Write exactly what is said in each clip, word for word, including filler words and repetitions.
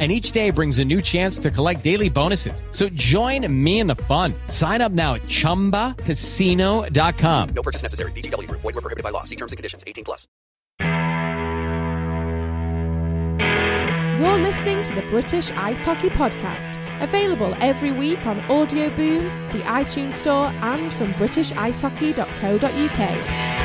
And each day brings a new chance to collect daily bonuses. So join me in the fun. Sign up now at chumba casino dot com. No purchase necessary. V G W Group. Void where prohibited by law. See terms and conditions. eighteen plus. You're listening to the British Ice Hockey Podcast. Available every week on Audio Boom, the iTunes Store, and from British Ice Hockey dot co dot U K.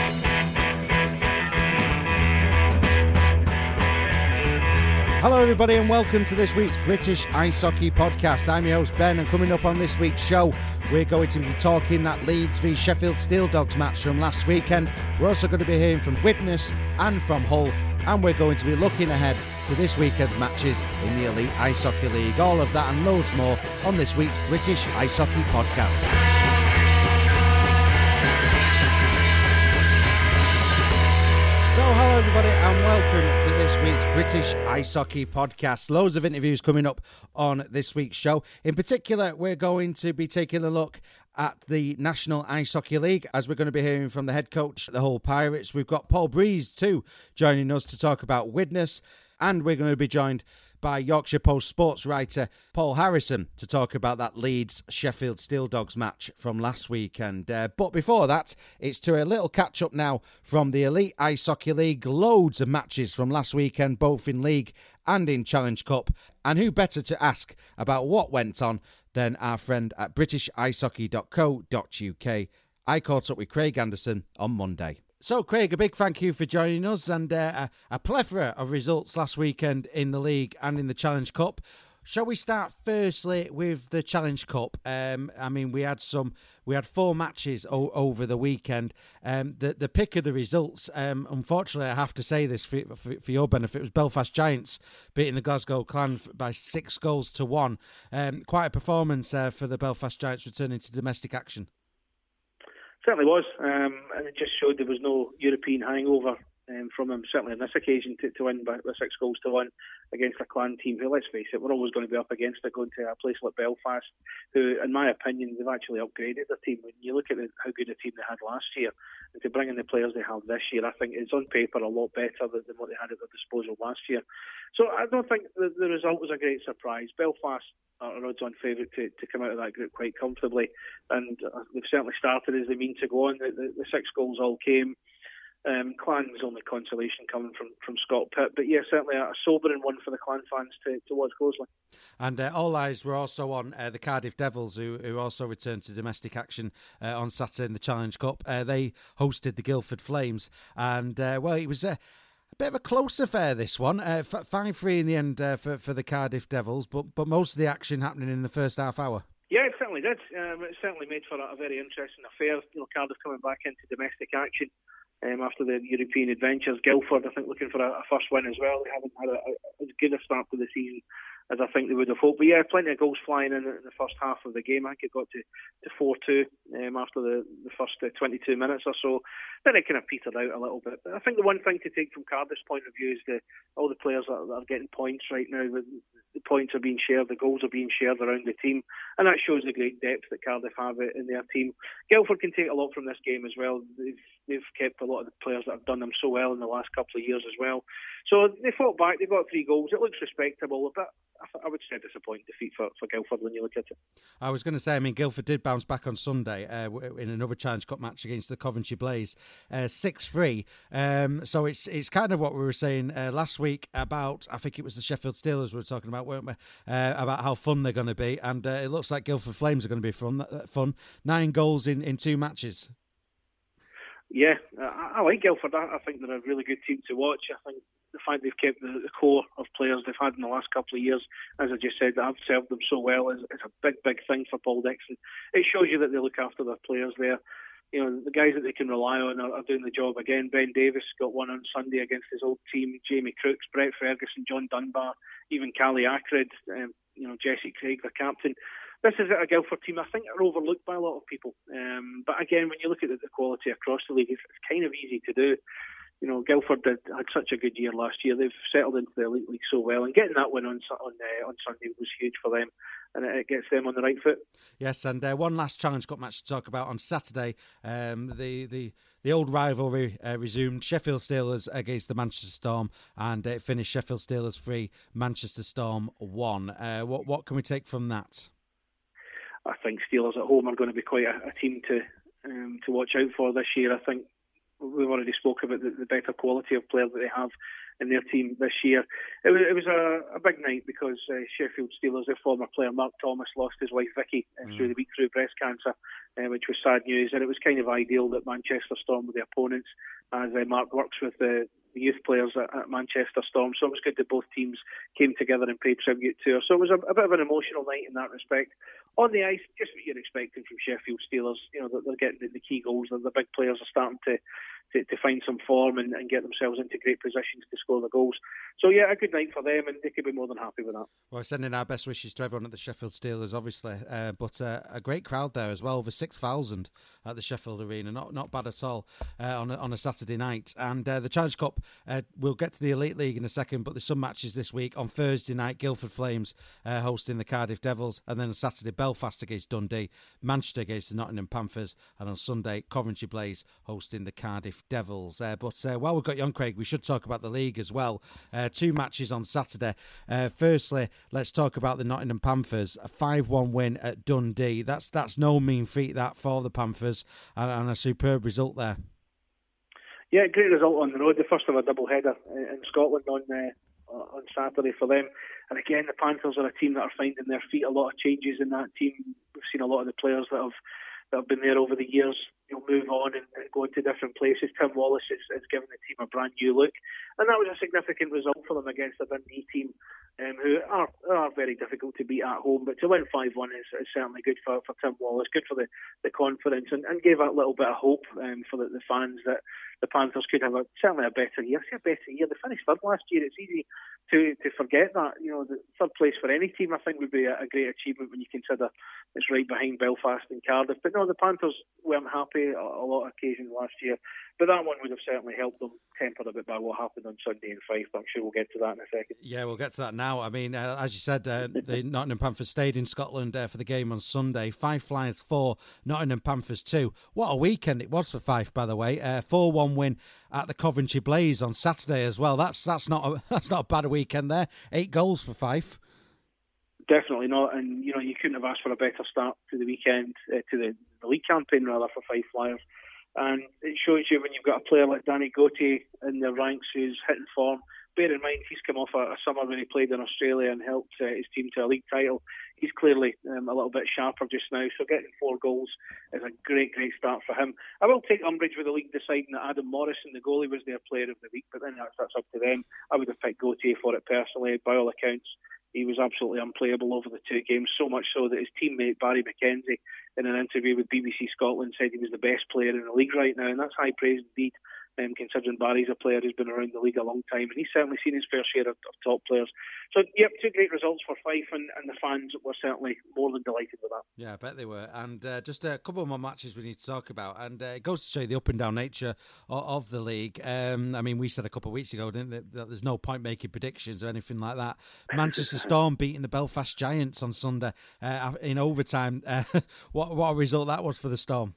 Hello everybody and welcome to this week's British Ice Hockey Podcast. I'm your host Ben, and coming up on this week's show we're going to be talking that Leeds v Sheffield Steel Dogs match from last weekend. We're also going to be hearing from Widnes and from Hull, and we're going to be looking ahead to this weekend's matches in the Elite Ice Hockey League. All of that and loads more on this week's British Ice Hockey Podcast. So hello everybody and welcome to this week's British Ice Hockey Podcast. Loads of interviews coming up on this week's show. In particular, we're going to be taking a look at the National Ice Hockey League, as we're going to be hearing from the head coach at the Hull Pirates. We've got Paul Breeze too joining us to talk about Widnes, and we're going to be joined by Yorkshire Post sports writer Paul Harrison to talk about that Leeds Sheffield Steel Dogs match from last weekend. Uh, but before that, it's to a little catch-up now from the Elite Ice Hockey League. Loads of matches from last weekend, both in League and in Challenge Cup. And who better to ask about what went on than our friend at British Ice Hockey dot co dot U K. I caught up with Craig Anderson on Monday. So, Craig, a big thank you for joining us, and uh, a plethora of results last weekend in the league and in the Challenge Cup. Shall we start firstly with the Challenge Cup? Um, I mean, we had some, we had four matches o- over the weekend. Um, the the pick of the results, um, unfortunately, I have to say this for, for, for your benefit, was Belfast Giants beating the Glasgow Clan by six goals to one. Um, quite a performance uh, for the Belfast Giants returning to domestic action. Certainly was, um, and it just showed there was no European hangover um, from him, certainly on this occasion, to, to win by six goals to one against a Clan team who, let's face it, we're always going to be up against it, going to a place like Belfast, who, in my opinion, they've actually upgraded their team. When you look at the, how good a team they had last year, and to bring in the players they have this year, I think it's on paper a lot better than, than what they had at their disposal last year. So I don't think the, the result was a great surprise. Belfast are odds-on favourite to, to come out of that group quite comfortably, and they've certainly started as they mean to go on. The, the, the six goals all came. Um, Clan's only consolation coming from, from Scott Pitt, but yeah, certainly a sobering one for the Clan fans to, to watch closely. And uh, all eyes were also on uh, the Cardiff Devils, who, who also returned to domestic action uh, on Saturday in the Challenge Cup. Uh, they hosted the Guildford Flames, and uh, well, it was a uh, A bit of a close affair, this one. Uh, five three in the end uh, for, for the Cardiff Devils, but but most of the action happening in the first half hour. Yeah, it certainly did. Um, it certainly made for a, a very interesting affair. You know, Cardiff coming back into domestic action um, after the European adventures. Guildford, I think, looking for a, a first win as well. They haven't had a, a, as good a start to the season as I think they would have hoped. But yeah, plenty of goals flying in in the first half of the game. I think it got to, to four two um, after the, the first uh, twenty-two minutes or so. Then it kind of petered out a little bit. But I think the one thing to take from Cardiff's point of view is that all the players that are, that are getting points right now, the, the points are being shared, the goals are being shared around the team, and that shows the great depth that Cardiff have in their team. Guildford can take a lot from this game as well. They've, they've kept a lot of the players that have done them so well in the last couple of years as well. So they fought back, they got three goals. It looks respectable, but I would say a disappointing defeat for, for Guildford when you look at it. I was going to say, I mean, Guildford did bounce back on Sunday uh, in another Challenge Cup match against the Coventry Blaze, uh, six three. Um, so it's it's kind of what we were saying uh, last week about, I think it was the Sheffield Steelers we were talking about, weren't we, uh, about how fun they're going to be. And uh, it looks like Guildford Flames are going to be fun. fun. Nine goals in, in two matches. Yeah, I, I like Guildford. I, I think they're a really good team to watch. I think the fact they've kept the core of players they've had in the last couple of years, as I just said, that have served them so well, is, is a big, big thing for Paul Dixon. It shows you that they look after their players there. You know, the guys that they can rely on are, are doing the job again. Ben Davis got one on Sunday against his old team, Jamie Crooks, Brett Ferguson, John Dunbar, even Cali Ackred, um, you know, Jesse Craig, the captain. This is a Guildford team I think are overlooked by a lot of people. Um, but again, when you look at the quality across the league, it's, it's kind of easy to do. You know, Guildford did, had such a good year last year. They've settled into the Elite League so well, and getting that win on on, uh, on Sunday was huge for them, and it gets them on the right foot. Yes, and uh, one last Challenge Cup match to talk about on Saturday. Um, the the the old rivalry uh, resumed. Sheffield Steelers against the Manchester Storm, and it finished Sheffield Steelers three, Manchester Storm one. Uh, what what can we take from that? I think Steelers at home are going to be quite a, a team to um, to watch out for this year. I think we've already spoke about the, the better quality of player that they have in their team this year. It was, it was a, a big night because uh, Sheffield Steelers, their former player Mark Thomas, lost his wife Vicky uh, mm. through the week through breast cancer, uh, which was sad news. And it was kind of ideal that Manchester Storm were the opponents, as uh, Mark works with the youth players at, at Manchester Storm. So it was good that both teams came together and paid tribute to her. So it was a, a bit of an emotional night in that respect. On the ice, just what you're expecting from Sheffield Steelers. You know, they're getting the key goals. The big players are starting to, to, to find some form and, and get themselves into great positions to score the goals. So, yeah, a good night for them, and they could be more than happy with that. Well, sending our best wishes to everyone at the Sheffield Steelers, obviously, uh, but uh, a great crowd there as well, over six thousand at the Sheffield Arena. Not not bad at all uh, on, a, on a Saturday night. And uh, the Challenge Cup, uh, we'll get to the Elite League in a second, but there's some matches this week. On Thursday night, Guildford Flames uh, hosting the Cardiff Devils, and then on Saturday, Belfast against Dundee, Manchester against the Nottingham Panthers, and on Sunday, Coventry Blaze hosting the Cardiff Devils. Uh, but uh, while we've got you on, Craig, we should talk about the league as well. Uh, two matches on Saturday. Uh, firstly, let's talk about the Nottingham Panthers. A five one win at Dundee. That's that's no mean feat, that, for the Panthers, and, and a superb result there. Yeah, great result on the road. The first of a double-header in Scotland on uh, on Saturday for them. And again, the Panthers are a team that are finding their feet. A lot of changes in that team. We've seen a lot of the players that have that have been there over the years, you know, move on and, and go into different places. Tim Wallace has, has given the team a brand new look. And that was a significant result for them against the Dundee team, um, who are are very difficult to beat at home. But to win five one is, is certainly good for, for Tim Wallace, good for the, the confidence, and, and gave that little bit of hope um, for the, the fans that the Panthers could have a, certainly a better year. It's a better year. They finished third last year. It's easy to, to forget that. You know, the third place for any team, I think, would be a, a great achievement when you consider it's right behind Belfast and Cardiff. But no, the Panthers weren't happy a, a lot of occasions last year. But that one would have certainly helped them, tempered a bit by what happened on Sunday in Fife. But I'm sure we'll get to that in a second. Yeah, we'll get to that now. I mean, uh, as you said, uh, the Nottingham Panthers stayed in Scotland uh, for the game on Sunday. Fife Flyers four, Nottingham Panthers two. What a weekend it was for Fife, by the way. Uh, four one win at the Coventry Blaze on Saturday as well. That's that's not a, that's not a bad weekend there. Eight goals for Fife. Definitely not, and you know you couldn't have asked for a better start to the weekend, uh, to the, the league campaign rather, for Fife Flyers. And it shows you when you've got a player like Danny Goatee in the ranks who's hitting form. Bear in mind, he's come off a, a summer when he played in Australia and helped uh, his team to a league title. He's clearly um, a little bit sharper just now, so getting four goals is a great, great start for him. I will take umbrage with the league deciding that Adam Morrison, the goalie, was their player of the week, but then that's, that's up to them. I would have picked Gautier for it personally, by all accounts. He was absolutely unplayable over the two games, so much so that his teammate Barry McKenzie, in an interview with B B C Scotland, said he was the best player in the league right now, and that's high praise indeed. um, considering Barry's a player who's been around the league a long time, and he's certainly seen his fair share of, of top players. So, yep, two great results for Fife, and, and the fans were certainly more than delighted with that. Yeah, I bet they were. And uh, just a couple more matches we need to talk about, and uh, it goes to show you the up-and-down nature of, of the league. Um, I mean, we said a couple of weeks ago, didn't it, that there's no point-making predictions or anything like that. Manchester Storm beating the Belfast Giants on Sunday uh, in overtime. Uh, what, what a result that was for the Storm.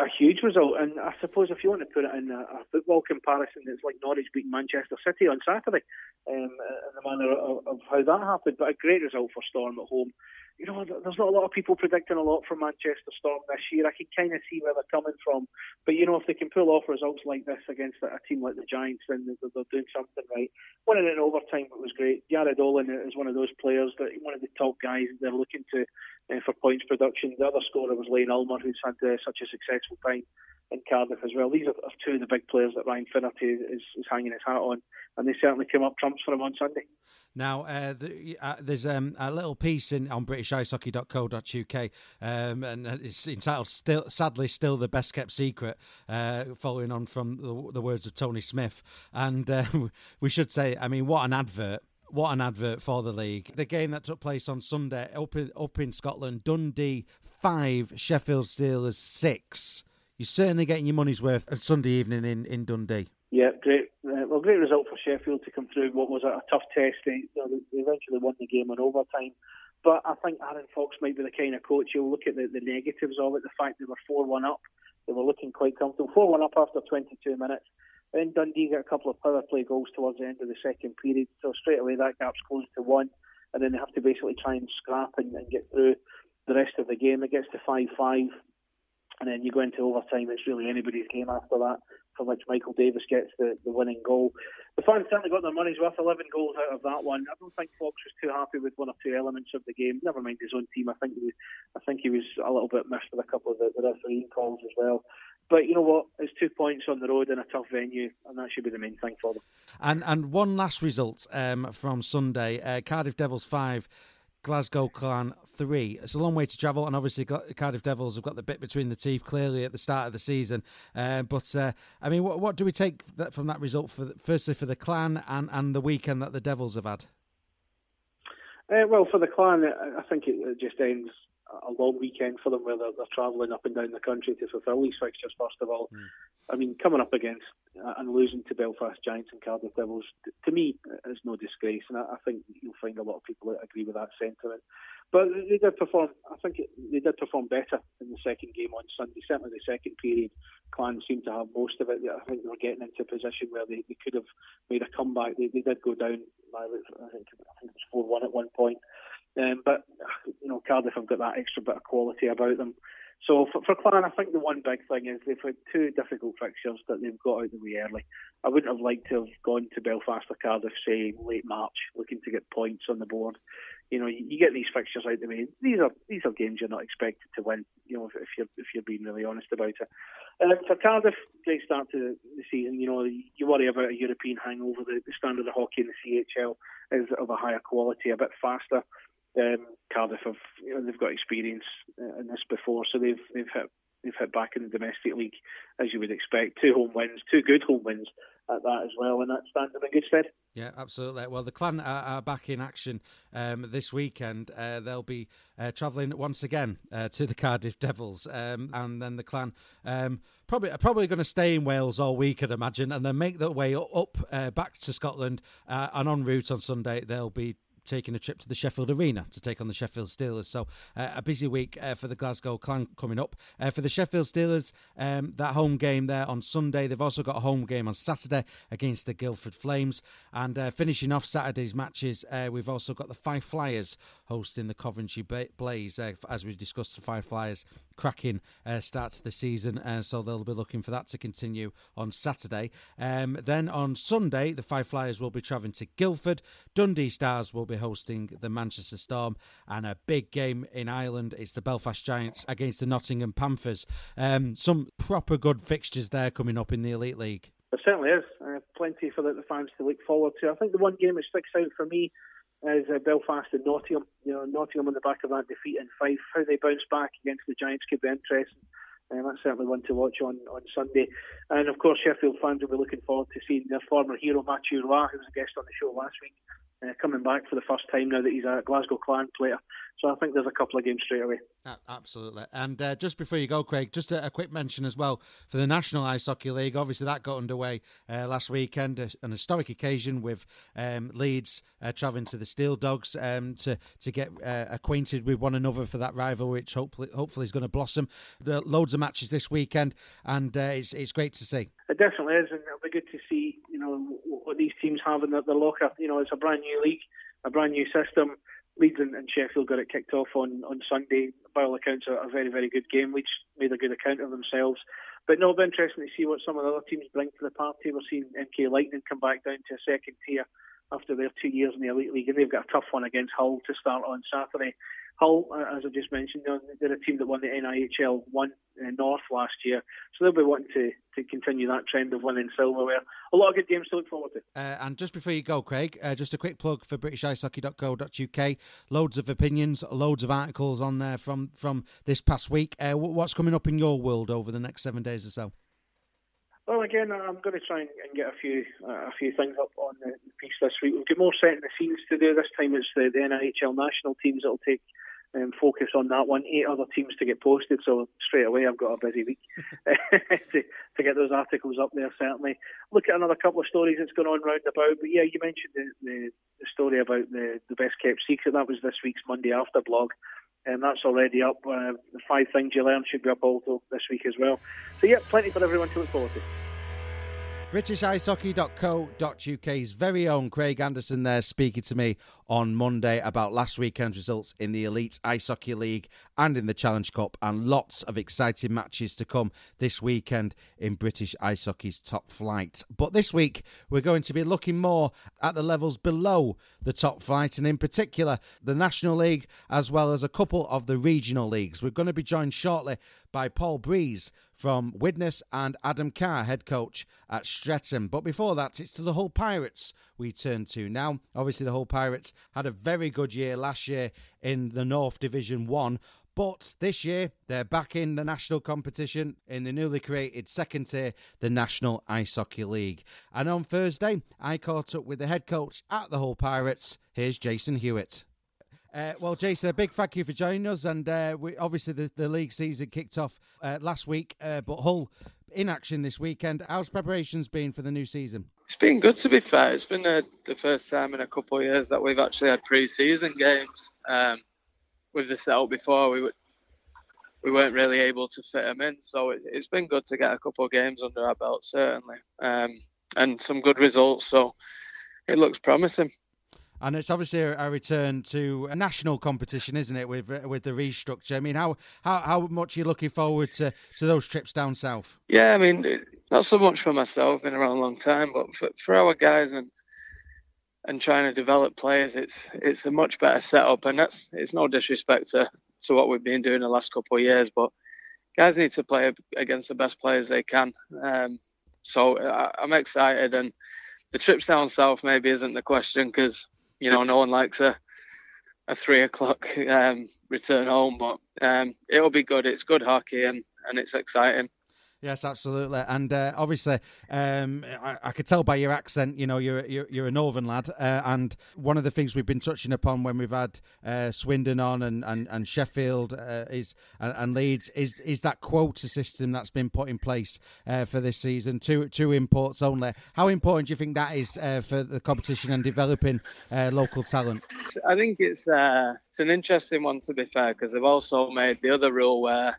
A huge result, and I suppose if you want to put it in a, a football comparison, it's like Norwich beating Manchester City on Saturday, um, in the manner of, of how that happened. But a great result for Storm at home. You know, there's not a lot of people predicting a lot from Manchester Storm this year. I can kind of see where they're coming from. But, you know, if they can pull off results like this against a team like the Giants, then they're, they're doing something right. Winning in overtime was great. Jared Olin is one of those players, that one of the top guys they're looking to uh, for points production. The other scorer was Lane Ulmer, who's had uh, such a successful time in Cardiff as well. These are, are two of the big players that Ryan Finnerty is, is hanging his hat on, and they certainly came up trumps for him on Sunday. Now, uh, the, uh, there's um, a little piece in on British Ice Hockey dot co dot U K, um, and it's entitled "Still, Sadly Still the Best Kept Secret," uh, following on from the, the words of Tony Smith. And uh, we should say, I mean, what an advert. What an advert for the league. The game that took place on Sunday up in, up in Scotland, Dundee five, Sheffield Steelers six. You're certainly getting your money's worth on Sunday evening in, in Dundee. Yeah, great. Uh, well, great result for Sheffield to come through what was a tough test. They, you know, they eventually won the game in overtime. But I think Aaron Fox might be the kind of coach, you'll look at the, the negatives of it, the fact they were four one up. They were looking quite comfortable. four one up after twenty-two minutes. Then Dundee got a couple of power play goals towards the end of the second period. So straight away that gap's closed to one. And then they have to basically try and scrap and, and get through the rest of the game. It gets to five five. And then you go into overtime, it's really anybody's game after that, for which Michael Davis gets the, the winning goal. The fans certainly got their money's worth, eleven goals out of that one. I don't think Fox was too happy with one or two elements of the game, never mind his own team. I think he was, I think he was a little bit missed with a couple of the, the refereeing calls as well. But you know what? It's two points on the road in a tough venue, and that should be the main thing for them. And and one last result um, from Sunday, uh, Cardiff Devils five, Glasgow Clan three. It's a long way to travel, and obviously Cardiff Devils have got the bit between the teeth clearly at the start of the season. Uh, but uh, I mean, what, what do we take that, from that result? For the, firstly, for the Clan and, and the weekend that the Devils have had. Uh, well, for the Clan, I think it just ends a long weekend for them where they're, they're travelling up and down the country to fulfil these fixtures. First of all, mm. I mean, coming up against uh, and losing to Belfast Giants and Cardiff Devils, t- to me, is no disgrace, and I, I think you'll find a lot of people that agree with that sentiment. But they did perform. I think it, they did perform better in the second game on Sunday. Certainly, the second period, Clan seemed to have most of it. I think they were getting into a position where they, they could have made a comeback. They, they did go down. I think it was four one at one point. Um, but, you know, Cardiff have got that extra bit of quality about them. So for, for Clan, I think the one big thing is they've had two difficult fixtures that they've got out of the way early. I wouldn't have liked to have gone to Belfast or Cardiff, say, late March, looking to get points on the board. You know, you, you get these fixtures out of the way. These are these are games you're not expected to win, you know, if, if you're if you're being really honest about it. Um, for Cardiff, great start to the season. You know, you worry about a European hangover. The, the standard of hockey in the C H L is of a higher quality, a bit faster. Um, Cardiff have, you know, they've got experience uh, in this before, so they've they've hit they've hit back in the domestic league as you would expect. Two home wins, two good home wins at that as well, and that stands them in good stead. Yeah, absolutely. Well, the Clan are, are back in action um, this weekend. Uh, they'll be uh, travelling once again uh, to the Cardiff Devils, um, and then the Clan um, probably are probably going to stay in Wales all week, I'd imagine, and then make their way up uh, back to Scotland, uh, and en route on Sunday they'll be taking a trip to the Sheffield Arena to take on the Sheffield Steelers. So uh, a busy week uh, for the Glasgow Clan coming up. Uh, for the Sheffield Steelers, um, that home game there on Sunday. They've also got a home game on Saturday against the Guildford Flames. And uh, finishing off Saturday's matches, uh, we've also got the Fife Flyers hosting the Coventry Blaze. Uh, as we discussed, the Fife Flyers cracking uh, start to the season. Uh, so they'll be looking for that to continue on Saturday. Um, then on Sunday, the Fife Flyers will be travelling to Guildford. Dundee Stars will be hosting the Manchester Storm, and a big game in Ireland. It's the Belfast Giants against the Nottingham Panthers. Um, some proper good fixtures there coming up in the Elite League. There certainly is. Uh, plenty for the, the fans to look forward to. I think the one game that sticks out for me is uh, Belfast and Nottingham. You know, Nottingham on the back of that defeat in Fife. How they bounce back against the Giants could be interesting. Um, that's certainly one to watch on, on Sunday. And of course, Sheffield fans will be looking forward to seeing their former hero, Mathieu Roy, who was a guest on the show last week, uh, coming back for the first time now that he's a Glasgow Clan player. So I think there's a couple of games straight away. Absolutely. And uh, just before you go, Craig, just a, a quick mention as well for the National Ice Hockey League. Obviously, that got underway uh, last weekend, a, an historic occasion with um, Leeds uh, travelling to the Steel Dogs um, to, to get uh, acquainted with one another for that rivalry, which hopefully hopefully is going to blossom. There are loads of matches this weekend, and uh, it's it's great to see. It definitely is, and it'll be good to see, you know, what these teams have in their the locker. You know, it's a brand new league, a brand new system. Leeds and Sheffield got it kicked off on, on Sunday. By all accounts, a, a very, very good game. Leeds made a good account of themselves. But no, it'll be interesting to see what some of the other teams bring to the party. We're seeing M K Lightning come back down to a second tier after their two years in the Elite League, and they've got a tough one against Hull to start on Saturday. Hull, as I just mentioned, they're a team that won the N I H L one North last year, so they'll be wanting to, to continue that trend of winning silverware. A lot of good games to look forward to. Uh, and just before you go, Craig, uh, just a quick plug for British Ice Hockey dot co dot U K. Loads of opinions, loads of articles on there from, from this past week. Uh, what's coming up in your world over the next seven days or so? Well, again, I'm going to try and get a few uh, a few things up on the piece this week. We've got more setting the scenes to do. This time it's the, the N I H L national teams that will take um, focus on that one. Eight other teams to get posted, so straight away I've got a busy week to, to get those articles up there, certainly. Look at another couple of stories that's going on round about. But yeah, you mentioned the, the, the story about the, the best kept secret. That was this week's Monday After blog. And that's already up. Uh, the five things you learn should be up also this week as well. So, yeah, plenty for everyone to look forward to. British Ice Hockey dot co dot U K's very own Craig Anderson there speaking to me on Monday about last weekend's results in the Elite Ice Hockey League and in the Challenge Cup, and lots of exciting matches to come this weekend in British Ice Hockey's top flight. But this week we're going to be looking more at the levels below the top flight, and in particular the National League as well as a couple of the regional leagues. We're going to be joined shortly by Paul Breeze from Widnes and Adam Carr, head coach at Streatham. But before that, it's to the Hull Pirates we turn to now. Obviously, the Hull Pirates had a very good year last year in the North Division one, but this year they're back in the national competition in the newly created second tier, the National Ice Hockey League. And on Thursday, I caught up with the head coach at the Hull Pirates. Here's Jason Hewitt. Uh, well, Jason, a big thank you for joining us. And uh, we, obviously, the, the league season kicked off uh, last week, uh, but Hull in action this weekend. How's preparations been for the new season? It's been good, to be fair. It's been uh, the first time in a couple of years that we've actually had pre-season games. Um, with the setup before, we, w- we weren't really able to fit them in. So it, it's been good to get a couple of games under our belt, certainly. Um, and some good results. So it looks promising. And it's obviously a return to a national competition, isn't it, with with the restructure? I mean, how, how, how much are you looking forward to, to those trips down south? Yeah, I mean, not so much for myself, been around a long time, but for, for our guys and and trying to develop players, it's it's a much better setup. And that's it's no disrespect to, to what we've been doing the last couple of years, but guys need to play against the best players they can. Um, so I, I'm excited. And the trips down south maybe isn't the question, because you know, no one likes a a three o'clock um, return home, but um, it'll be good. It's good hockey, and, and it's exciting. Yes, absolutely. And uh, obviously, um, I, I could tell by your accent, you know, you're you're, you're a northern lad. Uh, and one of the things we've been touching upon when we've had uh, Swindon on and and, and Sheffield uh, is and, and Leeds is is that quota system that's been put in place uh, for this season. Two two imports only. How important do you think that is uh, for the competition and developing uh, local talent? I think it's uh, it's an interesting one, to be fair, because they've also made the other rule where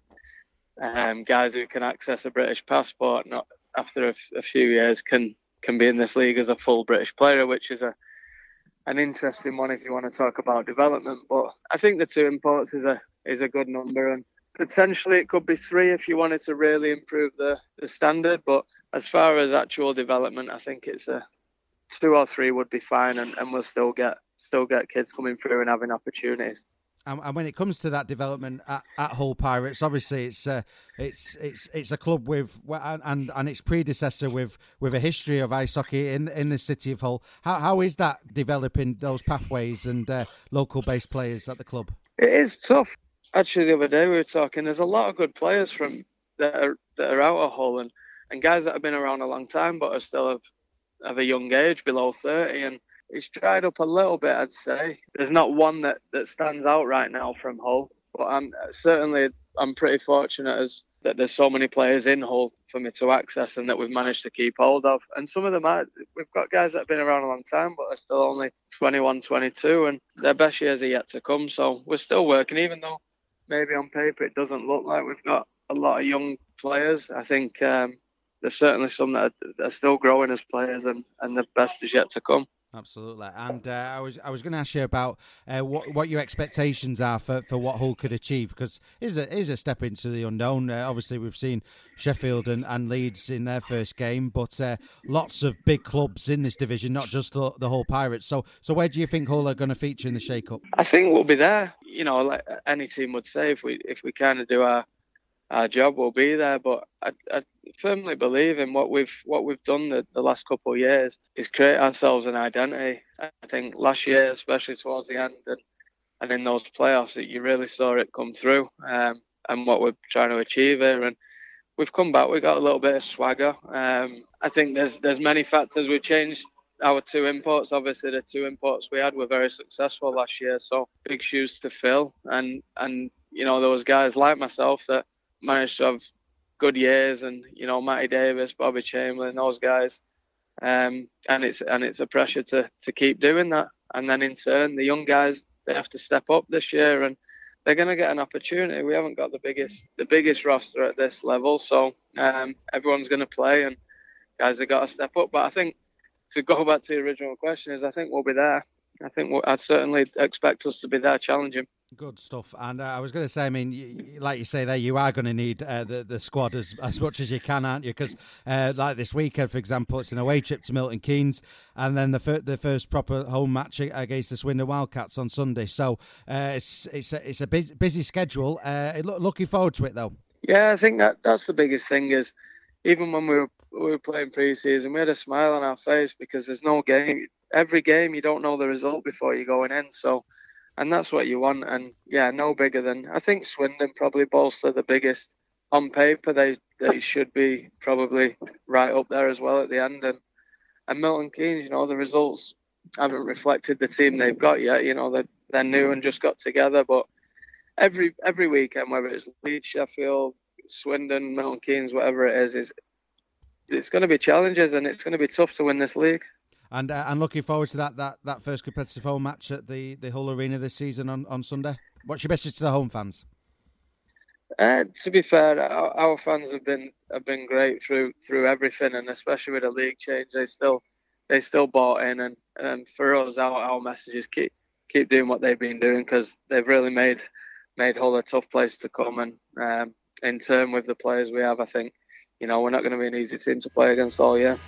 Um, guys who can access a British passport not after a, a few years can, can be in this league as a full British player, which is a an interesting one if you want to talk about development. But I think the two imports is a is a good number, and potentially it could be three if you wanted to really improve the, the standard. But as far as actual development, I think it's a two or three would be fine, and, and we'll still get still get kids coming through and having opportunities. And when it comes to that development at, at Hull Pirates, obviously it's uh, it's it's it's a club with and and its predecessor with, with a history of ice hockey in in the city of Hull. How how is that developing those pathways and uh, local based players at the club? It is tough. Actually, the other day we were talking. There's a lot of good players from that are, that are out of Hull, and, and guys that have been around a long time but are still of, of a young age, below thirty, and it's dried up a little bit, I'd say. There's not one that, that stands out right now from Hull, but I'm certainly I'm pretty fortunate as that there's so many players in Hull for me to access and that we've managed to keep hold of. And some of them are, we've got guys that have been around a long time but are still only twenty-one, twenty-two, and their best years are yet to come. So we're still working, even though maybe on paper it doesn't look like we've got a lot of young players. I think um, there's certainly some that are, that are still growing as players, and, and the best is yet to come. Absolutely. And uh, I was I was going to ask you about uh, what what your expectations are for, for what Hull could achieve, because it is a, is a step into the unknown. Uh, obviously, we've seen Sheffield and, and Leeds in their first game, but uh, lots of big clubs in this division, not just the, the Hull Pirates. So so where do you think Hull are going to feature in the shake-up? I think we'll be there. You know, like any team would say, if we if we kind of do our our job, we'll be there. But I, I firmly believe in what we've what we've done the, the last couple of years is create ourselves an identity. I think last year, especially towards the end and, and in those playoffs, that you really saw it come through, um, and what we're trying to achieve here. And we've come back, we've got a little bit of swagger. Um, I think there's there's many factors. We've changed our two imports. Obviously, the two imports we had were very successful last year, so big shoes to fill. And, and you know, there was guys like myself that managed to have good years, and you know, Matty Davis, Bobby Chamberlain, those guys, um, and it's and it's a pressure to to keep doing that. And then in turn, the young guys, they have to step up this year, and they're going to get an opportunity. We haven't got the biggest the biggest roster at this level, so um, everyone's going to play, and guys have got to step up. But I think to go back to the original question is, I think we'll be there. I think we'll, I'd certainly expect us to be there challenging. Good stuff. And uh, I was going to say, I mean, you, like you say there, you are going to need uh, the, the squad as, as much as you can, aren't you? Because uh, like this weekend, for example, it's an away trip to Milton Keynes, and then the, fir- the first proper home match against the Swindon Wildcats on Sunday. So uh, it's it's a, it's a busy, busy schedule. Uh, looking forward to it, though. Yeah, I think that that's the biggest thing is, even when we were, we were playing pre-season, we had a smile on our face because there's no game. Every game, you don't know the result before you're going in, so... And that's what you want. And yeah, no bigger than, I think Swindon probably bolster the biggest on paper. They they should be probably right up there as well at the end. And and Milton Keynes, you know, the results haven't reflected the team they've got yet. You know, they're, they're new and just got together. But every every weekend, whether it's Leeds, Sheffield, Swindon, Milton Keynes, whatever it is, is it's going to be challenges, and it's going to be tough to win this league. And uh, and looking forward to that, that, that first competitive home match at the, the Hull Arena this season on, on Sunday. What's your message to the home fans? Uh, to be fair, our, our fans have been have been great through through everything, and especially with the league change, they still they still bought in. And, and for us, our, our message is keep keep doing what they've been doing, because they've really made made Hull a tough place to come. And um, in turn, with the players we have, I think you know we're not going to be an easy team to play against all year.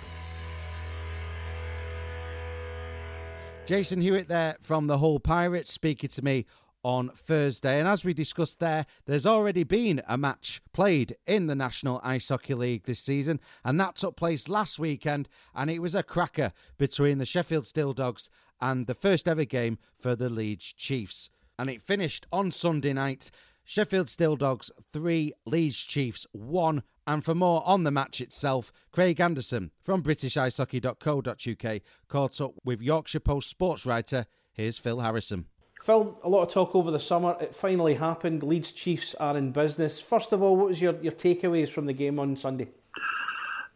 Jason Hewitt there from the Hull Pirates speaking to me on Thursday. And as we discussed there, there's already been a match played in the National Ice Hockey League this season, and that took place last weekend, and it was a cracker between the Sheffield Steel Dogs and the first ever game for the Leeds Chiefs. And it finished on Sunday night, Sheffield Steel Dogs three, Leeds Chiefs one. And for more on the match itself, Craig Anderson from British Ice Hockey dot co dot U K caught up with Yorkshire Post sports writer. Here's Phil Harrison. Phil, a lot of talk over the summer. It finally happened. Leeds Chiefs are in business. First of all, what was your, your takeaways from the game on Sunday?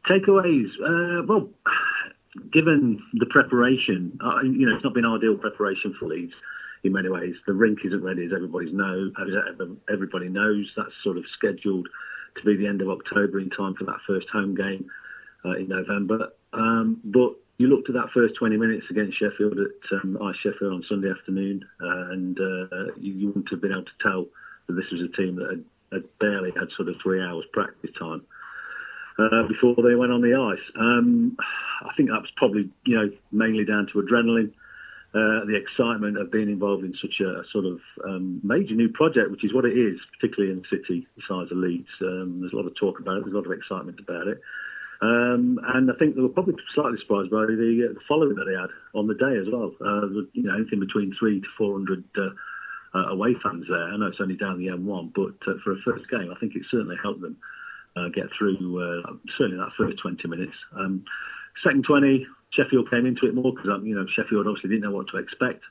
Takeaways? Uh, well, given the preparation, uh, you know, it's not been ideal preparation for Leeds in many ways. The rink isn't ready, as everybody's know, as everybody knows. That's sort of scheduled to be the end of October in time for that first home game uh, in November. Um, but you looked at that first twenty minutes against Sheffield at um, Ice Sheffield on Sunday afternoon, uh, and uh, you, you wouldn't have been able to tell that this was a team that had, had barely had sort of three hours practice time uh, before they went on the ice. Um, I think that was probably, you know, mainly down to adrenaline, uh, the excitement of being involved in such a, a sort of um, major new project, which is what it is, particularly in the city the size of Leeds. Um, there's a lot of talk about it. There's a lot of excitement about it. Um, and I think they were probably slightly surprised by the, uh, the following that they had on the day as well. Uh, you know, anything between three to four hundred uh, uh, away fans there. I know it's only down the M one, but uh, for a first game, I think it certainly helped them uh, get through uh, certainly that first twenty minutes. Um, second twenty, Sheffield came into it more because um, you know Sheffield obviously didn't know what to expect.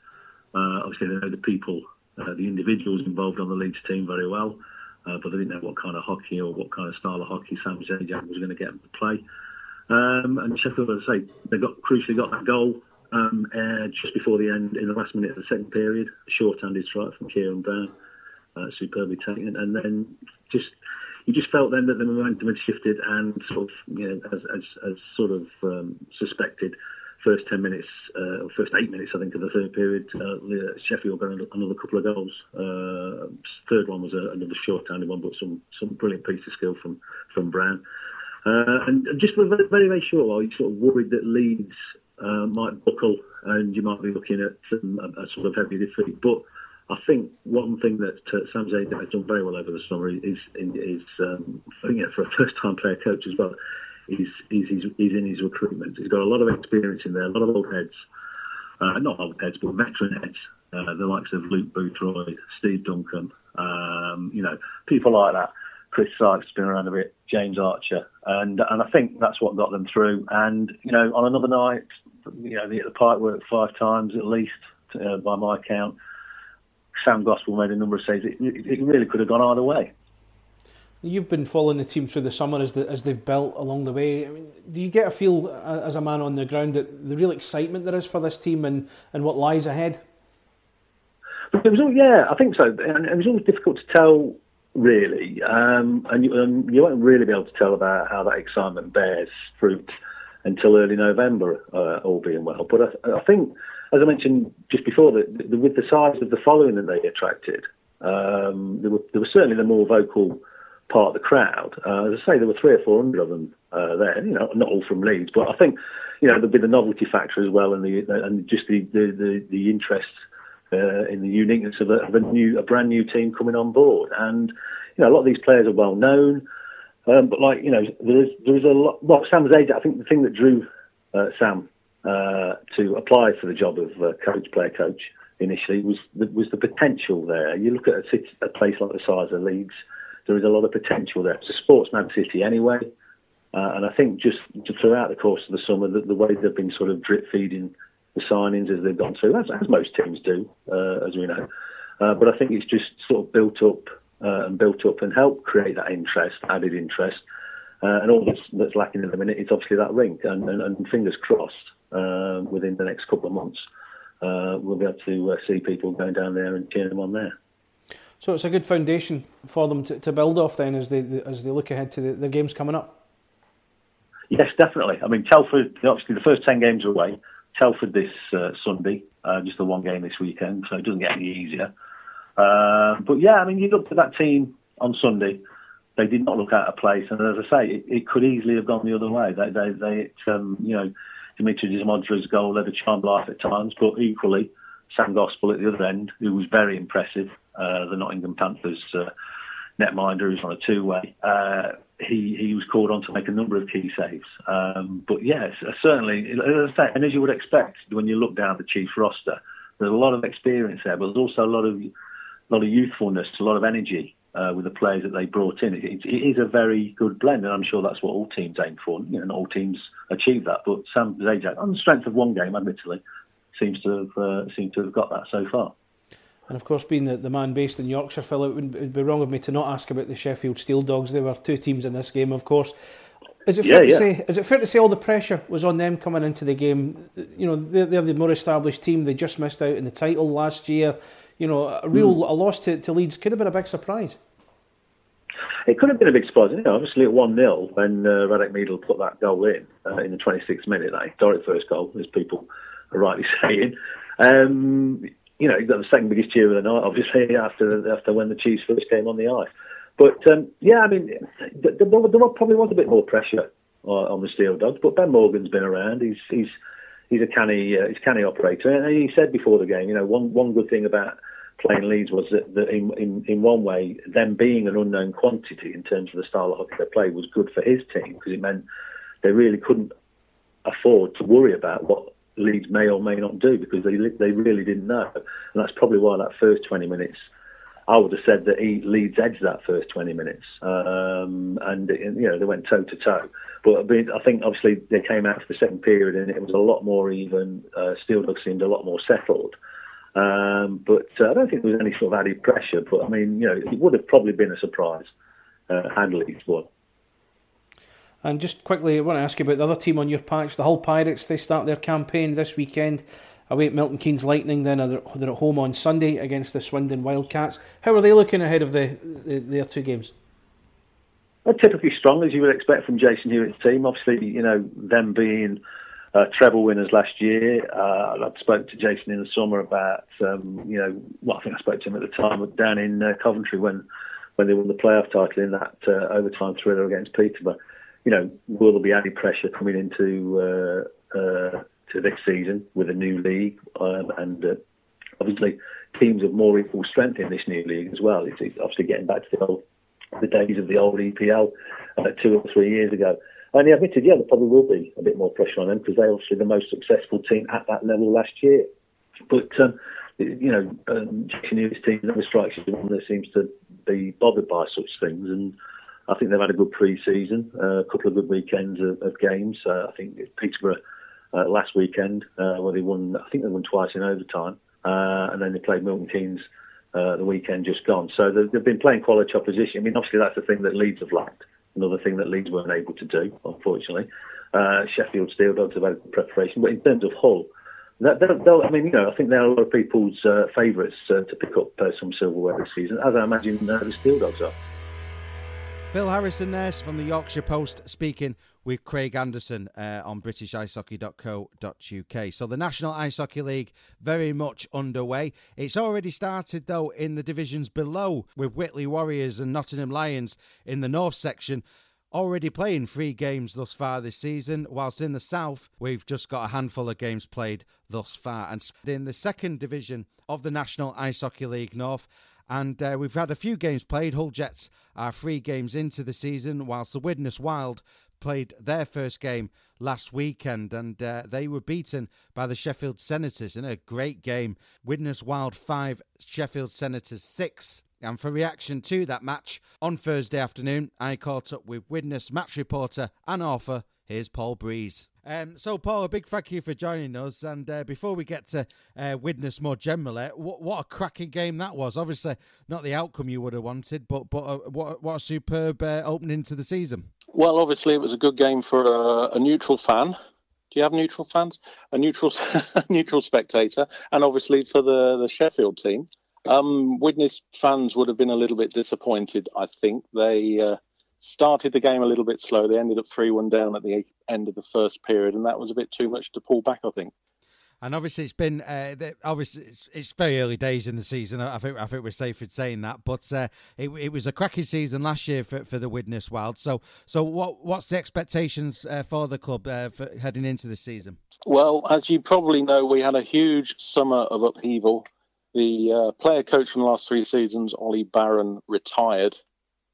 Uh, obviously, they know the people, uh, the individuals involved on the Leeds team very well, uh, but they didn't know what kind of hockey or what kind of style of hockey Sam Zajac was going to get them to play. Um, and Sheffield, as I say, they got crucially got that goal um, uh, just before the end, in the last minute of the second period, short-handed strike from Kieran Brown, uh, superbly taken, and then just you just felt then that the momentum had shifted, and sort of, you know, as as, as sort of um, suspected, first ten minutes uh, or first eight minutes, I think, of the third period, uh, Sheffield got another couple of goals. Uh, third one was a, another short-handed one, but some some brilliant piece of skill from from Brown. Uh, and just very, very short while, you're sort of worried that Leeds uh, might buckle and you might be looking at some, a, a sort of heavy defeat. But I think one thing that uh, Sam Zajac has done very well over the summer is, is um, I think, yeah, for a first-time player coach as well, is he's, he's, he's in his recruitment. He's got a lot of experience in there, a lot of old heads, uh, not old heads, but veteran heads, uh, the likes of Luke Boothroyd, Steve Duncan, um, you know, people like that. Chris Sykes has been around a bit, James Archer, and and I think that's what got them through. And you know, on another night, you know, they hit the pipe work five times at least, uh, by my count. Sam Gospel made a number of saves. It, it really could have gone either way. You've been following the team through the summer as the, as they've built along the way. I mean, do you get a feel as a man on the ground that the real excitement there is for this team and, and what lies ahead? It was all, yeah, I think so. And it was always difficult to tell. Really, um, and you, um, you won't really be able to tell about how that excitement bears fruit until early November, uh, all being well. But I, I think, as I mentioned just before, that the, with the size of the following that they attracted, um, there, were, there were certainly the more vocal part of the crowd. Uh, as I say, there were three or four hundred of them uh, there. You know, not all from Leeds, but I think you know there'll be the novelty factor as well, and the and just the the the, the interest. Uh, in the uniqueness of a, of a new, a brand new team coming on board, and you know a lot of these players are well known, um, but like you know there is there is a lot. Well, Sam Zajac, I think the thing that drew uh, Sam uh, to apply for the job of uh, coach, player coach initially was the, was the potential there. You look at a, city, a place like the size of Leeds, there is a lot of potential there. It's a sportsman city anyway, uh, and I think just, just throughout the course of the summer, the, the way they've been sort of drip feeding the signings as they've gone through, as, as most teams do, uh, as we know. Uh, but I think it's just sort of built up uh, and built up and helped create that interest, added interest. Uh, and all that's, that's lacking at the minute is obviously that rink. And, and, and fingers crossed, uh, within the next couple of months, uh, we'll be able to uh, see people going down there and cheering them on there. So it's a good foundation for them to, to build off then as they as they look ahead to the, the games coming up. Yes, definitely. I mean, Telford, obviously the first ten games are away. Telford this uh, Sunday, uh, just the one game this weekend, so it doesn't get any easier. Uh, but yeah, I mean, you looked at that team on Sunday; they did not look out of place, and as I say, it, it could easily have gone the other way. They, they, they it, um, you know, Dimitri Dimitra's goal led a charmed life at times, but equally, Sam Gospel at the other end, who was very impressive, uh, the Nottingham Panthers uh, netminder, who's on a two-way. Uh, He he was called on to make a number of key saves. Um, but yes, certainly, and as you would expect, when you look down the Chiefs roster, there's a lot of experience there, but there's also a lot of lot of youthfulness, a lot of energy uh, with the players that they brought in. It, it is a very good blend, and I'm sure that's what all teams aim for. You know, not all teams achieve that, but Sam Zajac, on the strength of one game, admittedly, seems to have uh, seems to have got that so far. And of course, being the, the man based in Yorkshire, Phil, it would be wrong of me to not ask about the Sheffield Steel Dogs. There were two teams in this game, of course. Is it fair yeah, to yeah. say? Is it fair to say all the pressure was on them coming into the game? You know, they're, they're the more established team. They just missed out in the title last year. You know, a real mm. a loss to, to Leeds could have been a big surprise. It could have been a big surprise. You know, obviously at one nil when uh, Radek Meadle put that goal in uh, in the twenty-sixth minute, that historic first goal, as people are rightly saying. Um, You know, you got the second biggest cheer of the night, obviously, after after when the Chiefs first came on the ice. But, um, yeah, I mean, there, there probably was a bit more pressure uh, on the Steel Dogs, but Ben Morgan's been around. He's he's he's a canny, uh, he's a canny operator. And he said before the game, you know, one, one good thing about playing Leeds was that, that in, in, in one way, them being an unknown quantity in terms of the style of hockey they play was good for his team, because it meant they really couldn't afford to worry about what Leeds may or may not do, because they they really didn't know, and that's probably why that first twenty minutes I would have said that he Leeds edged that first twenty minutes, um, and you know they went toe to toe. But I think obviously they came out for the second period and it was a lot more even. Uh, Steel Dogs seemed a lot more settled. Um, but uh, I don't think there was any sort of added pressure. But, I mean, you know, it would have probably been a surprise uh, had Leeds won. And just quickly, I want to ask you about the other team on your patch, the Hull Pirates. They start their campaign this weekend away at Milton Keynes Lightning. Then they're at home on Sunday against the Swindon Wildcats. How are they looking ahead of the, the their two games? They're typically strong, as you would expect from Jason Hewitt's team. Obviously, you know, them being... Uh, treble winners last year. Uh, I spoke to Jason in the summer about, um, you know, well, I think I spoke to him at the time down in uh, Coventry when, when they won the playoff title in that uh, overtime thriller against Peterborough. You know, will there be added pressure coming into uh, uh, to this season with a new league? Um, and uh, obviously, teams of more equal strength in this new league as well. It's, it's obviously getting back to the old the days of the old E P L uh, two or three years ago. And he admitted, yeah, there probably will be a bit more pressure on them because they're obviously the most successful team at that level last year. But, um, you know, um, Jason Hewitt's team never strikes as one that seems to be bothered by such things. And I think they've had a good pre-season, uh, a couple of good weekends of, of games. Uh, I think Peterborough uh, last weekend, uh, where they won, I think they won twice in overtime. Uh, and then they played Milton Keynes uh, the weekend just gone. So they've, they've been playing quality opposition. I mean, obviously that's the thing that Leeds have lacked. Another thing that Leeds weren't able to do, unfortunately. Uh, Sheffield Steel Dogs have had preparation. But in terms of Hull, that, they'll, they'll, I mean, you know, I think they're a lot of people's uh, favourites uh, to pick up uh, some silverware this season, as I imagine uh, the Steel Dogs are. Phil Harrison there from the Yorkshire Post speaking with Craig Anderson uh, on British Ice Hockey dot co dot U K. So the National Ice Hockey League very much underway. It's already started though in the divisions below with Whitley Warriors and Nottingham Lions in the north section already playing three games thus far this season, whilst in the south we've just got a handful of games played thus far. And in the second division of the National Ice Hockey League North, And uh, we've had a few games played. Hull Jets are three games into the season, whilst the Widnes Wild played their first game last weekend. And uh, they were beaten by the Sheffield Senators in a great game. Widnes Wild five, Sheffield Senators six. And for reaction to that match, on Thursday afternoon, I caught up with Widnes match reporter and author, here's Paul Breeze. Um, so, Paul, a big thank you for joining us. And uh, before we get to uh, Widnes more generally, what, what a cracking game that was. Obviously, not the outcome you would have wanted, but but uh, what, what a superb uh, opening to the season. Well, obviously, it was a good game for a, a neutral fan. Do you have neutral fans? A neutral neutral spectator. And obviously for the, the Sheffield team. Um, Widnes fans would have been a little bit disappointed, I think. They... Uh, started the game a little bit slow. They ended up three one down at the end of the first period, and that was a bit too much to pull back, I think. And obviously, it's been uh, obviously it's, it's very early days in the season. I think I think we're safe in saying that. But uh, it, it was a cracking season last year for, for the Widnes Wild. So, so what what's the expectations uh, for the club uh, for heading into the season? Well, as you probably know, we had a huge summer of upheaval. The uh, player coach from the last three seasons, Ollie Barron, retired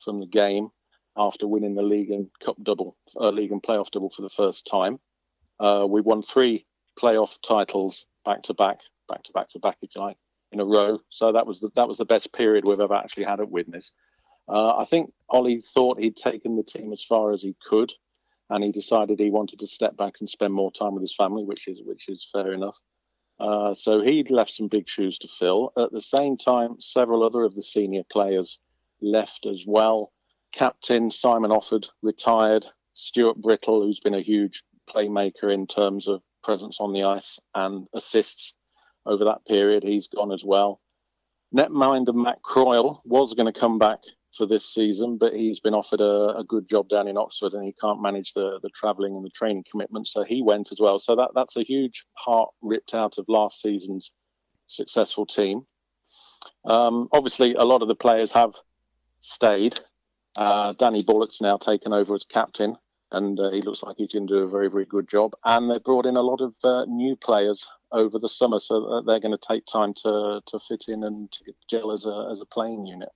from the game after winning the league and cup double, uh, league and playoff double for the first time. Uh, we won three playoff titles back to back, back to back to back, if you like, in a row. So that was the, that was the best period we've ever actually had at Widnes. Uh, I think Ollie thought he'd taken the team as far as he could, and he decided he wanted to step back and spend more time with his family, which is which is fair enough. Uh, so he'd left some big shoes to fill. At the same time, several other of the senior players left as well. Captain Simon Offord retired, Stuart Brittle, who's been a huge playmaker in terms of presence on the ice and assists over that period, he's gone as well. Netminder Matt Croyle was going to come back for this season, but he's been offered a, a good job down in Oxford and he can't manage the, the travelling and the training commitments, so he went as well. So that, that's a huge heart ripped out of last season's successful team. Um, obviously, a lot of the players have stayed. Uh, Danny Bullock's now taken over as captain, and uh, he looks like he's going to do a very, very good job. And they brought in a lot of uh, new players over the summer, so they're going to take time to to fit in and to gel as a as a playing unit.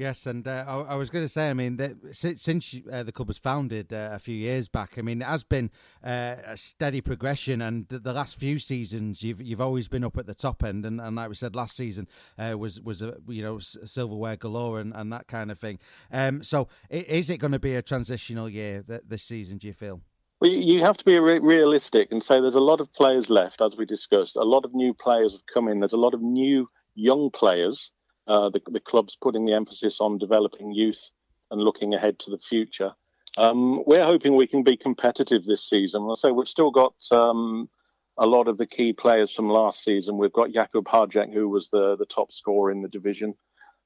Yes, and uh, I, I was going to say, I mean, that since, since uh, the club was founded uh, a few years back, I mean, it has been uh, a steady progression, and the, the last few seasons, you've you've always been up at the top end, and, and like we said, last season uh, was was a, you know silverware galore and, and that kind of thing. Um, so, is it going to be a transitional year this season? Do you feel? Well, you have to be re- realistic and say there's a lot of players left, as we discussed. A lot of new players have come in. There's a lot of new young players. Uh, the, the club's putting the emphasis on developing youth and looking ahead to the future. Um, we're hoping we can be competitive this season. I'll say we've still got um, a lot of the key players from last season. We've got Jakub Harjek, who was the, the top scorer in the division.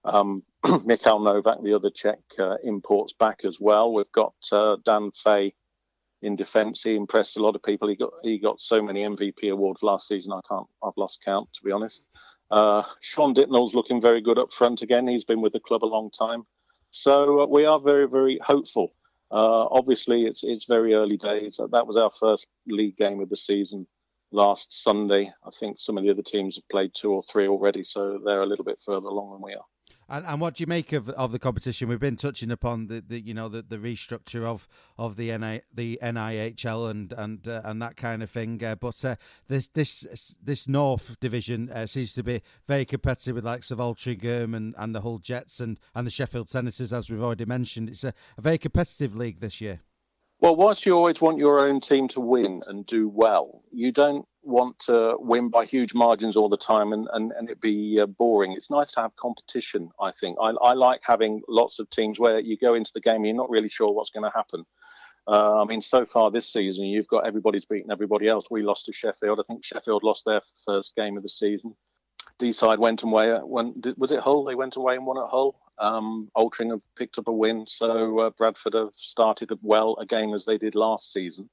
Um, Mikhail Novak, the other Czech uh, imports, back as well. We've got uh, Dan Fay in defence. He impressed a lot of people. He got he got so many M V P awards last season. I can't. I've lost count, to be honest. Uh, Sean Dittnall's looking very good up front again. He's been with the club a long time. So uh, we are very, very hopeful. Uh, obviously, it's it's very early days. That was our first league game of the season last Sunday. I think some of the other teams have played two or three already, so they're a little bit further along than we are. And, and what do you make of, of the competition? We've been touching upon the, the you know the, the restructure of of the N I, the N I H L and and uh, and that kind of thing. Uh, but uh, this this this North Division uh, seems to be very competitive with likes of Altrincham and, and the Hull Jets and, and the Sheffield Senators, as we've already mentioned. It's a, a very competitive league this year. Well, whilst you always want your own team to win and do well, you don't want to win by huge margins all the time and, and, and it'd be uh, boring. It's nice to have competition, I think. I, I like having lots of teams where you go into the game and you're not really sure what's going to happen. Uh, I mean, so far this season, you've got everybody's beaten everybody else. We lost to Sheffield. I think Sheffield lost their first game of the season. Deeside went away. Was it Hull? They went away and won at Hull. Um, Altrincham have picked up a win, so uh, Bradford have started well again as they did last season.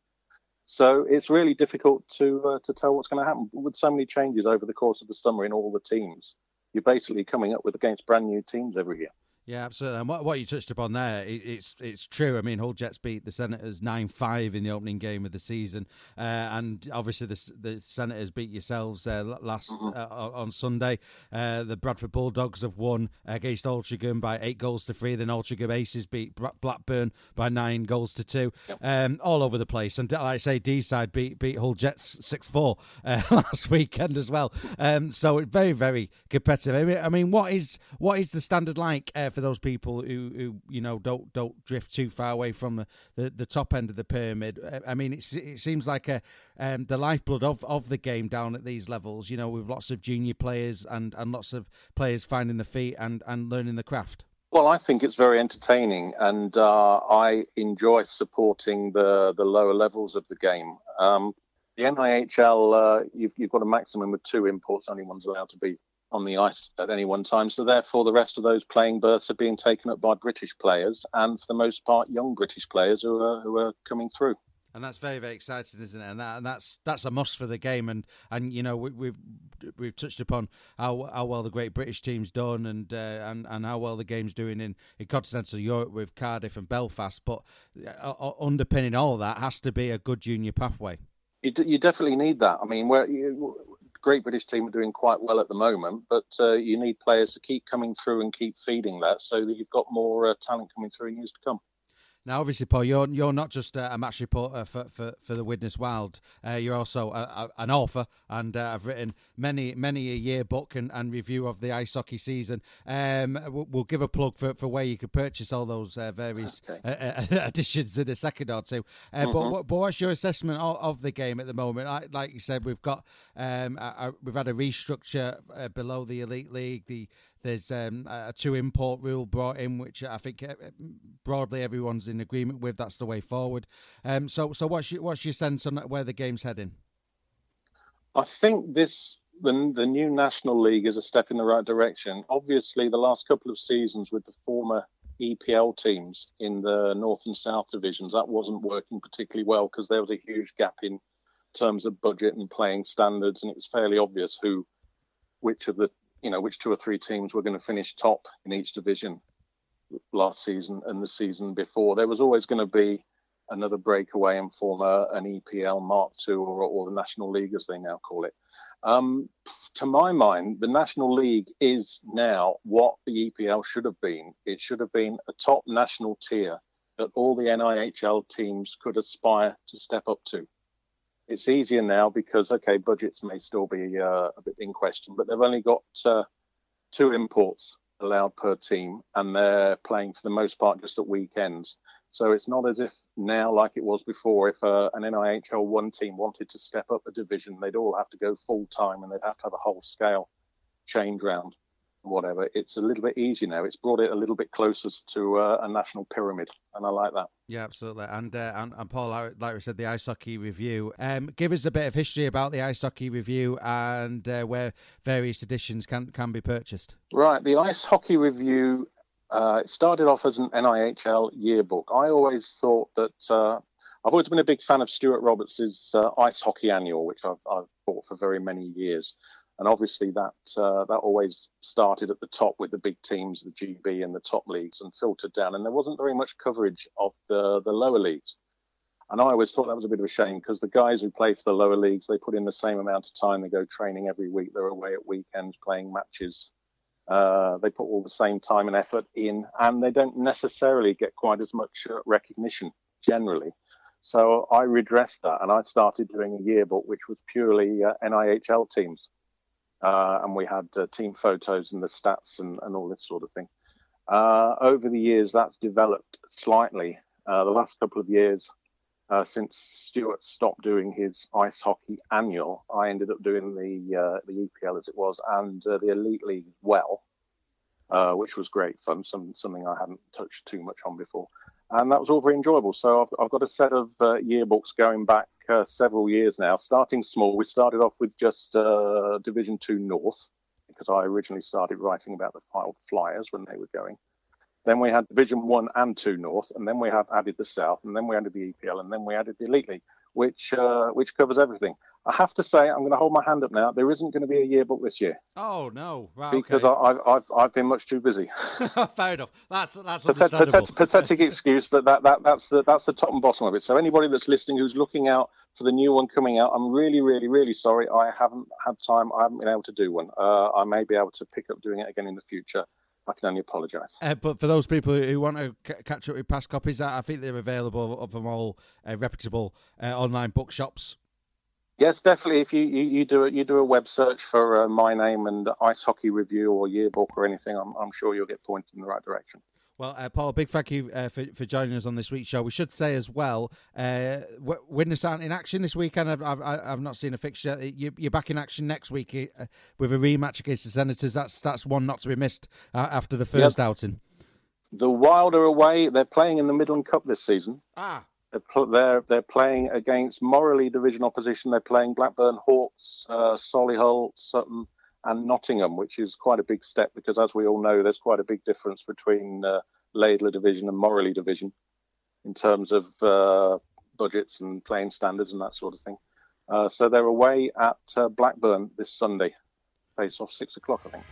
So it's really difficult to uh, to tell what's going to happen. With so many changes over the course of the summer in all the teams, you're basically coming up with against brand new teams every year. Yeah, absolutely. And what, what you touched upon there, it, it's it's true. I mean, Hull Jets beat the Senators nine five in the opening game of the season. Uh, and obviously the, the Senators beat yourselves uh, last mm-hmm. uh, on Sunday. Uh, the Bradford Bulldogs have won against Altrincham by eight goals to three. Then Altrincham Aces beat Blackburn by nine goals to two. Yep. Um, all over the place. And like I say, Deeside beat, beat Hull Jets six four uh, last weekend as well. Um, so it's very, very competitive. I mean, I mean what is what is the standard like uh, for those people who, who you know don't don't drift too far away from the, the, the top end of the pyramid? I mean, it's, it seems like a um, the lifeblood of, of the game down at these levels. You know, with lots of junior players and, and lots of players finding the feet and, and learning the craft. Well, I think it's very entertaining, and uh, I enjoy supporting the the lower levels of the game. Um, the N I H L, uh, you've you've got a maximum of two imports. Only one's allowed to be on the ice at any one time, so therefore the rest of those playing berths are being taken up by British players, and for the most part young British players who are who are coming through. And that's very, very exciting, isn't it? And, that, and that's that's a must for the game. And, and you know, we, we've we've touched upon how how well the great British team's done, and uh, and, and how well the game's doing in, in continental Europe with Cardiff and Belfast. But uh, underpinning all that has to be a good junior pathway. You, d- you definitely need that. I mean, where you. Great British team are doing quite well at the moment, but uh, you need players to keep coming through and keep feeding that so that you've got more uh, talent coming through in years to come. Now, obviously, Paul, you're you're not just a match reporter for, for, for the Widnes Wild. Uh, you're also a, a, an author, and uh, I've written many many a yearbook and, and review of the ice hockey season. Um, we'll, we'll give a plug for, for where you can purchase all those uh, various okay. uh, uh, editions in a second or two. Uh, mm-hmm. but, but what's your assessment of, of the game at the moment? I, like you said, we've got um, a, a, we've had a restructure uh, below the Elite League. The There's um, a two-import rule brought in, which I think broadly everyone's in agreement with. That's the way forward. Um, so, so what's your, what's your sense on where the game's heading? I think this the, the new National League is a step in the right direction. Obviously, the last couple of seasons with the former E P L teams in the North and South divisions, that wasn't working particularly well because there was a huge gap in terms of budget and playing standards, and it was fairly obvious who, which of the you know, which two or three teams were going to finish top in each division last season and the season before. There was always going to be another breakaway and form a, an E P L Mark two or, or the National League, as they now call it. Um, to my mind, the National League is now what the E P L should have been. It should have been a top national tier that all the N I H L teams could aspire to step up to. It's easier now because, okay, budgets may still be uh, a bit in question, but they've only got uh, two imports allowed per team, and they're playing for the most part just at weekends. So it's not as if now, like it was before, if uh, an N I H L one team wanted to step up a division, they'd all have to go full time and they'd have to have a whole scale change round, whatever. It's a little bit easier now. It's brought it a little bit closer to uh, a national pyramid, and I like that. Yeah, absolutely. And uh, and, and Paul, like we said, the Ice Hockey Review. Um, give us a bit of history about the Ice Hockey Review and uh, where various editions can can be purchased. Right, the Ice Hockey Review. Uh, it started off as an N I H L yearbook. I always thought that uh, I've always been a big fan of Stuart Roberts' uh, Ice Hockey Annual, which I've, I've bought for very many years. And obviously that uh, that always started at the top with the big teams, the G B and the top leagues, and filtered down. And there wasn't very much coverage of the, the lower leagues. And I always thought that was a bit of a shame because the guys who play for the lower leagues, they put in the same amount of time. They go training every week. They're away at weekends playing matches. Uh, they put all the same time and effort in, and they don't necessarily get quite as much uh, recognition generally. So I redressed that, and I started doing a yearbook which was purely uh, N I H L teams. Uh, and we had uh, team photos and the stats and, and all this sort of thing. Uh, over the years, that's developed slightly. Uh, the last couple of years, uh, since Stuart stopped doing his Ice Hockey Annual, I ended up doing the uh, the E P L as it was, and uh, the Elite League as well, uh, which was great fun, some, something I hadn't touched too much on before. And that was all very enjoyable. So I've, I've got a set of uh, yearbooks going back Uh, several years now, starting small. We started off with just uh, Division two North, because I originally started writing about the Fife Flyers when they were going. Then we had Division one and two North, and then we have added the South, and then we added the E P L, and then we added the Elite League, which uh, which covers everything. I have to say, I'm going to hold my hand up now. There isn't going to be a yearbook this year. Oh no! Right, because okay. I've I've I've been much too busy. Fair enough. That's that's understandable. Pathetic, pathetic excuse, but that, that that's the that's the top and bottom of it. So anybody that's listening who's looking out for the new one coming out, I'm really really really sorry. I haven't had time. I haven't been able to do one. Uh, I may be able to pick up doing it again in the future. I can only apologise. Uh, but for those people who want to c- catch up with past copies, I think they're available from all uh, reputable uh, online bookshops. Yes, definitely. If you, you, you do a, you do a web search for uh, my name and Ice Hockey Review or yearbook or anything, I'm, I'm sure you'll get pointed in the right direction. Well, uh, Paul, big thank you uh, for, for joining us on this week's show. We should say as well, uh, Widnes aren't in action this weekend. I've, I've, I've not seen a fixture. You, you're back in action next week uh, with a rematch against the Senators. That's that's one not to be missed uh, after the first yep. outing. The Wild are away. They're playing in the Midland Cup this season. Ah. They're, pl- they're, they're playing against morally division opposition. They're playing Blackburn, Hawks, uh, Solihull, Sutton and Nottingham, which is quite a big step because, as we all know, there's quite a big difference between uh, Laidler Division and Morley Division in terms of uh, budgets and playing standards and that sort of thing. Uh, so they're away at uh, Blackburn this Sunday. Face off six o'clock, I think.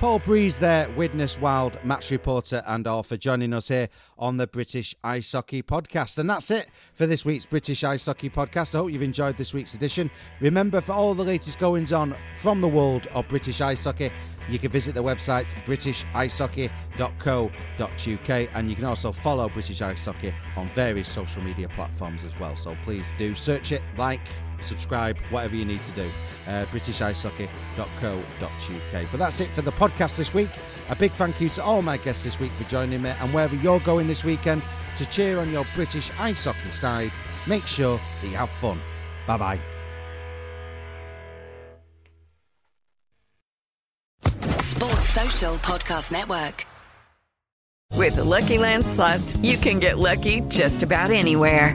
Paul Breeze there, Widnes Wild, match reporter and all, for joining us here on the British Ice Hockey Podcast. And that's it for this week's British Ice Hockey Podcast. I hope you've enjoyed this week's edition. Remember, for all the latest goings-on from the world of British Ice Hockey, you can visit the website British Ice Hockey dot co dot U K, and you can also follow British Ice Hockey on various social media platforms as well. So please do search it, like, subscribe, whatever you need to do. uh, British Ice Hockey dot co dot U K. But that's it for the podcast this week. A big thank you to all my guests this week for joining me, and wherever you're going this weekend to cheer on your British ice hockey side, make sure that you have fun. Bye bye. Sports Social Podcast Network. With the Lucky Land Slots, you can get lucky just about anywhere.